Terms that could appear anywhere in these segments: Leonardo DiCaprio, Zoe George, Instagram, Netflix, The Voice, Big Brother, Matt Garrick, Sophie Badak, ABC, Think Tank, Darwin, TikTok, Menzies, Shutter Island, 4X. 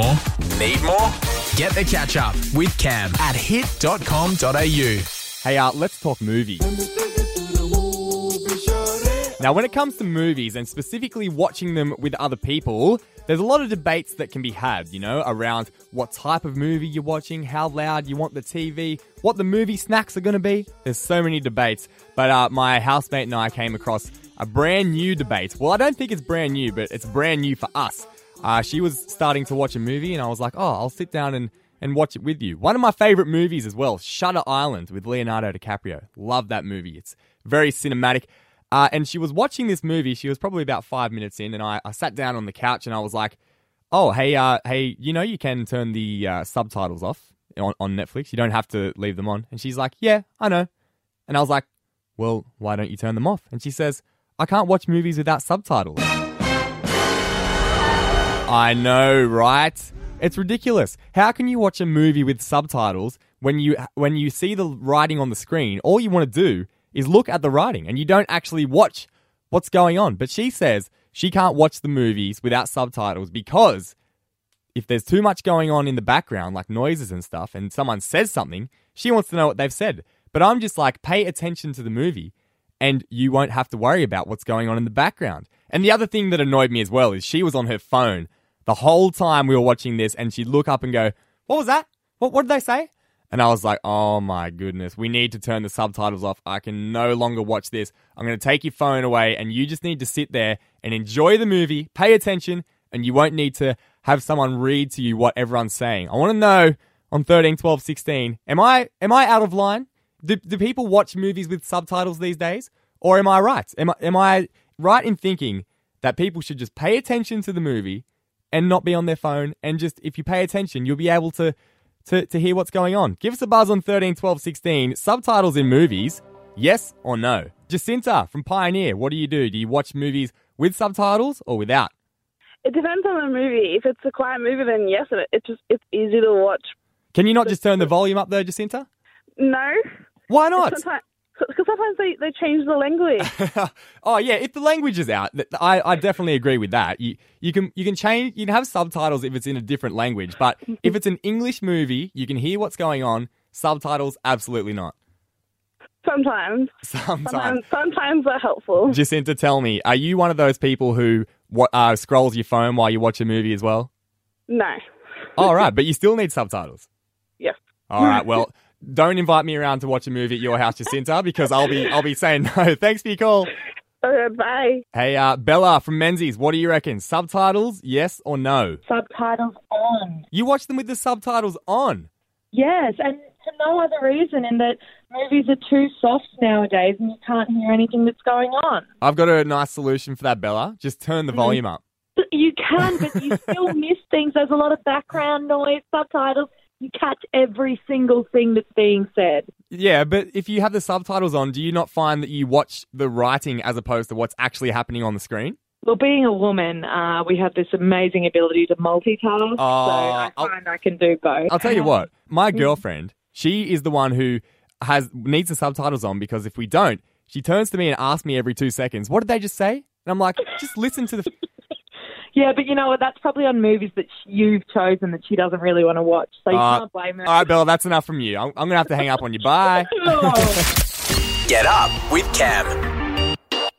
more? Need more? Get the catch up with Cam at hit.com.au. Hey, let's talk movies. Now, when it comes to movies and specifically watching them with other people, there's a lot of debates that can be had, you know, around what type of movie you're watching, how loud you want the TV, what the movie snacks are going to be. There's so many debates, but my housemate and I came across a brand new debate. Well, I don't think it's brand new, but it's brand new for us. She was starting to watch a movie and I was like, oh, I'll sit down and watch it with you. One of my favourite movies as well, Shutter Island with Leonardo DiCaprio. Love that movie. It's very cinematic. And she was watching this movie. She was probably about 5 minutes in, and I sat down on the couch and I was like, oh, hey, you know you can turn the subtitles off on Netflix. You don't have to leave them on. And she's like, yeah, I know. And I was like, well, why don't you turn them off? And she says, I can't watch movies without subtitles. I know, right? It's ridiculous. How can you watch a movie with subtitles when you see the writing on the screen? All you want to do is look at the writing and you don't actually watch what's going on. But she says she can't watch the movies without subtitles because if there's too much going on in the background, like noises and stuff, and someone says something, she wants to know what they've said. But I'm just like, pay attention to the movie and you won't have to worry about what's going on in the background. And the other thing that annoyed me as well is she was on her phone the whole time we were watching this, and she'd look up and go, what was that? What did they say? And I was like, oh my goodness, we need to turn the subtitles off. I can no longer watch this. I'm going to take your phone away and you just need to sit there and enjoy the movie, pay attention, and you won't need to have someone read to you what everyone's saying. I want to know on 13, 12, 16, am I out of line? Do people watch movies with subtitles these days? Or am I right? Am I right in thinking that people should just pay attention to the movie and not be on their phone, and just, if you pay attention, you'll be able to hear what's going on. Give us a buzz on 13, 12, 16. Subtitles in movies, yes or no? Jacinta from Pioneer, what do you do? Do you watch movies with subtitles or without? It depends on the movie. If it's a quiet movie, then yes, it's easy to watch. Can you not just turn the volume up though, Jacinta? No. Why not? Because sometimes they change the language. Oh, yeah. If the language is out, I definitely agree with that. You can have subtitles if it's in a different language. But if it's an English movie, you can hear what's going on. Subtitles, absolutely not. Sometimes they're helpful. Jacinta, tell me, are you one of those people who scrolls your phone while you watch a movie as well? No. All right. But you still need subtitles? Yes. All right. Well... don't invite me around to watch a movie at your house, Jacinta, because I'll be saying no. Thanks for your call. Bye. Hey, Bella from Menzies, what do you reckon? Subtitles, yes or no? Subtitles on. You watch them with the subtitles on? Yes, and for no other reason, in that movies are too soft nowadays and you can't hear anything that's going on. I've got a nice solution for that, Bella. Just turn the volume up. You can, but you still miss things. There's a lot of background noise, subtitles. You catch every single thing that's being said. Yeah, but if you have the subtitles on, do you not find that you watch the writing as opposed to what's actually happening on the screen? Well, being a woman, we have this amazing ability to multitask, so I can do both. I'll tell you what, my girlfriend, she is the one who needs the subtitles on, because if we don't, she turns to me and asks me every 2 seconds, what did they just say? And I'm like, just listen to the... Yeah, but you know what? That's probably on movies that you've chosen that she doesn't really want to watch. So you can't blame her. All right, Bella, that's enough from you. I'm going to have to hang up on you. Bye. Get up with Cam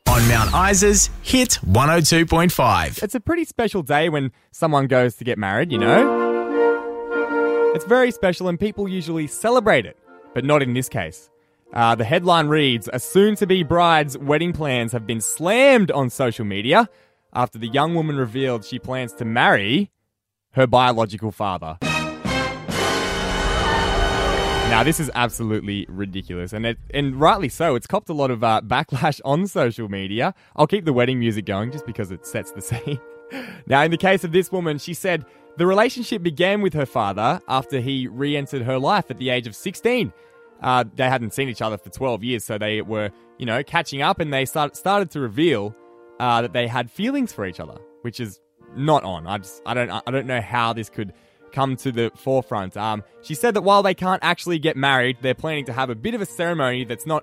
on Mount Isa's Hit 102.5. It's a pretty special day when someone goes to get married, you know? It's very special and people usually celebrate it, but not in this case. The headline reads, a soon-to-be bride's wedding plans have been slammed on social media after the young woman revealed she plans to marry her biological father. Now, this is absolutely ridiculous, and rightly so. It's copped a lot of backlash on social media. I'll keep the wedding music going just because it sets the scene. Now, in the case of this woman, she said the relationship began with her father after he re-entered her life at the age of 16. They hadn't seen each other for 12 years, so they were, you know, catching up, and they started to reveal... that they had feelings for each other, which is not on. I don't know how this could come to the forefront. She said that while they can't actually get married, they're planning to have a bit of a ceremony that's not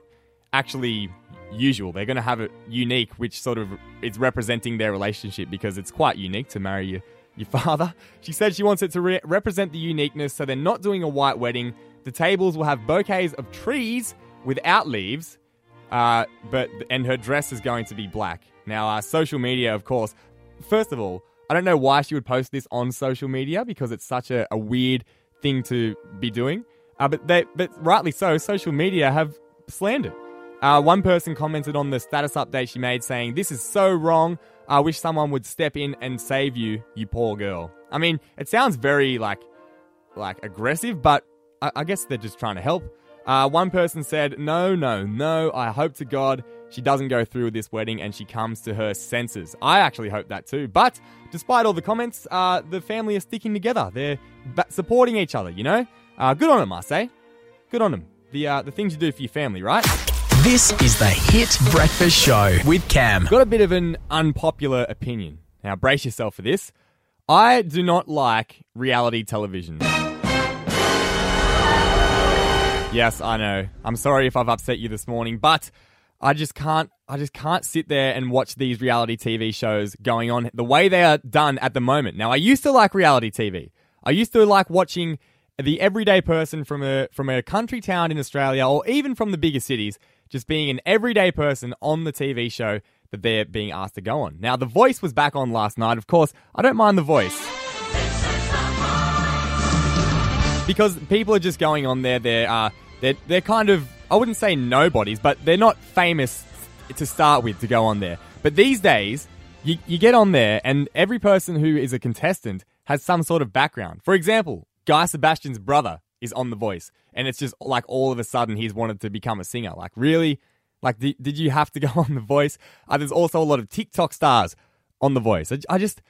actually usual. They're going to have it unique, which sort of is representing their relationship, because it's quite unique to marry your your father. She said she wants it to represent the uniqueness, so they're not doing a white wedding. The tables will have bouquets of trees without leaves, and her dress is going to be black. Now, social media, of course. First of all, I don't know why she would post this on social media because it's such a weird thing to be doing. But rightly so, social media have slandered. One person commented on the status update she made saying, "This is so wrong. I wish someone would step in and save you, you poor girl." I mean, it sounds very, like aggressive, but I guess they're just trying to help. One person said, no, I hope to God she doesn't go through with this wedding and she comes to her senses. I actually hope that too. But despite all the comments, the family are sticking together. They're supporting each other, you know? Good on them, I say. Good on them. The things you do for your family, right? This is the Hit Breakfast Show with Cam. Got a bit of an unpopular opinion. Now, brace yourself for this. I do not like reality television. Yes, I know. I'm sorry if I've upset you this morning, but I just can't sit there and watch these reality TV shows going on the way they are done at the moment. Now, I used to like reality TV. I used to like watching the everyday person from a country town in Australia or even from the bigger cities just being an everyday person on the TV show that they're being asked to go on. Now, The Voice was back on last night. Of course, I don't mind The Voice. Because people are just going on there, they're kind of, I wouldn't say nobodies, but they're not famous to start with to go on there. But these days, you get on there and every person who is a contestant has some sort of background. For example, Guy Sebastian's brother is on The Voice and it's just like all of a sudden he's wanted to become a singer. Like really? Like did you have to go on The Voice? There's also a lot of TikTok stars on The Voice. I just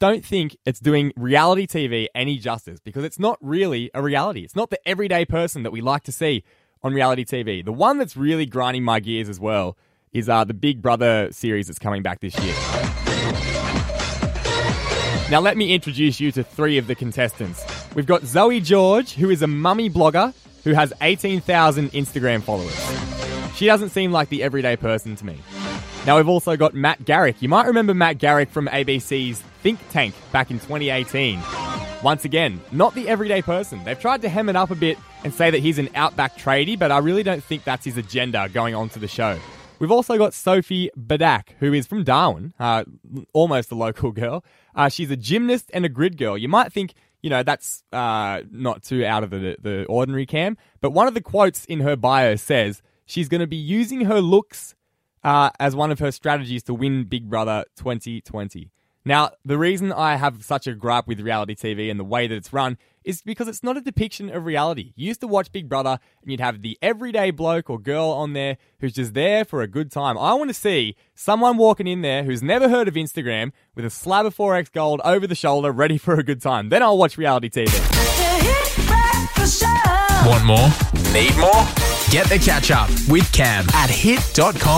don't think it's doing reality TV any justice because it's not really a reality. It's not the everyday person that we like to see on reality TV. The one that's really grinding my gears as well is the Big Brother series that's coming back this year. Now let me introduce you to three of the contestants. We've got Zoe George, who is a mummy blogger who has 18,000 Instagram followers. She doesn't seem like the everyday person to me. Now we've also got Matt Garrick. You might remember Matt Garrick from ABC's Think Tank back in 2018. Once again, not the everyday person. They've tried to hem it up a bit and say that he's an outback tradie, but I really don't think that's his agenda going on to the show. We've also got Sophie Badak, who is from Darwin, almost a local girl. She's a gymnast and a grid girl. You might think, you know, that's not too out of the ordinary, Cam, but one of the quotes in her bio says she's going to be using her looks as one of her strategies to win Big Brother 2020. Now, the reason I have such a gripe with reality TV and the way that it's run is because it's not a depiction of reality. You used to watch Big Brother and you'd have the everyday bloke or girl on there who's just there for a good time. I want to see someone walking in there who's never heard of Instagram with a slab of 4X gold over the shoulder ready for a good time. Then I'll watch reality TV. Want more? Need more? Get the catch up with Cam at hit.com.au.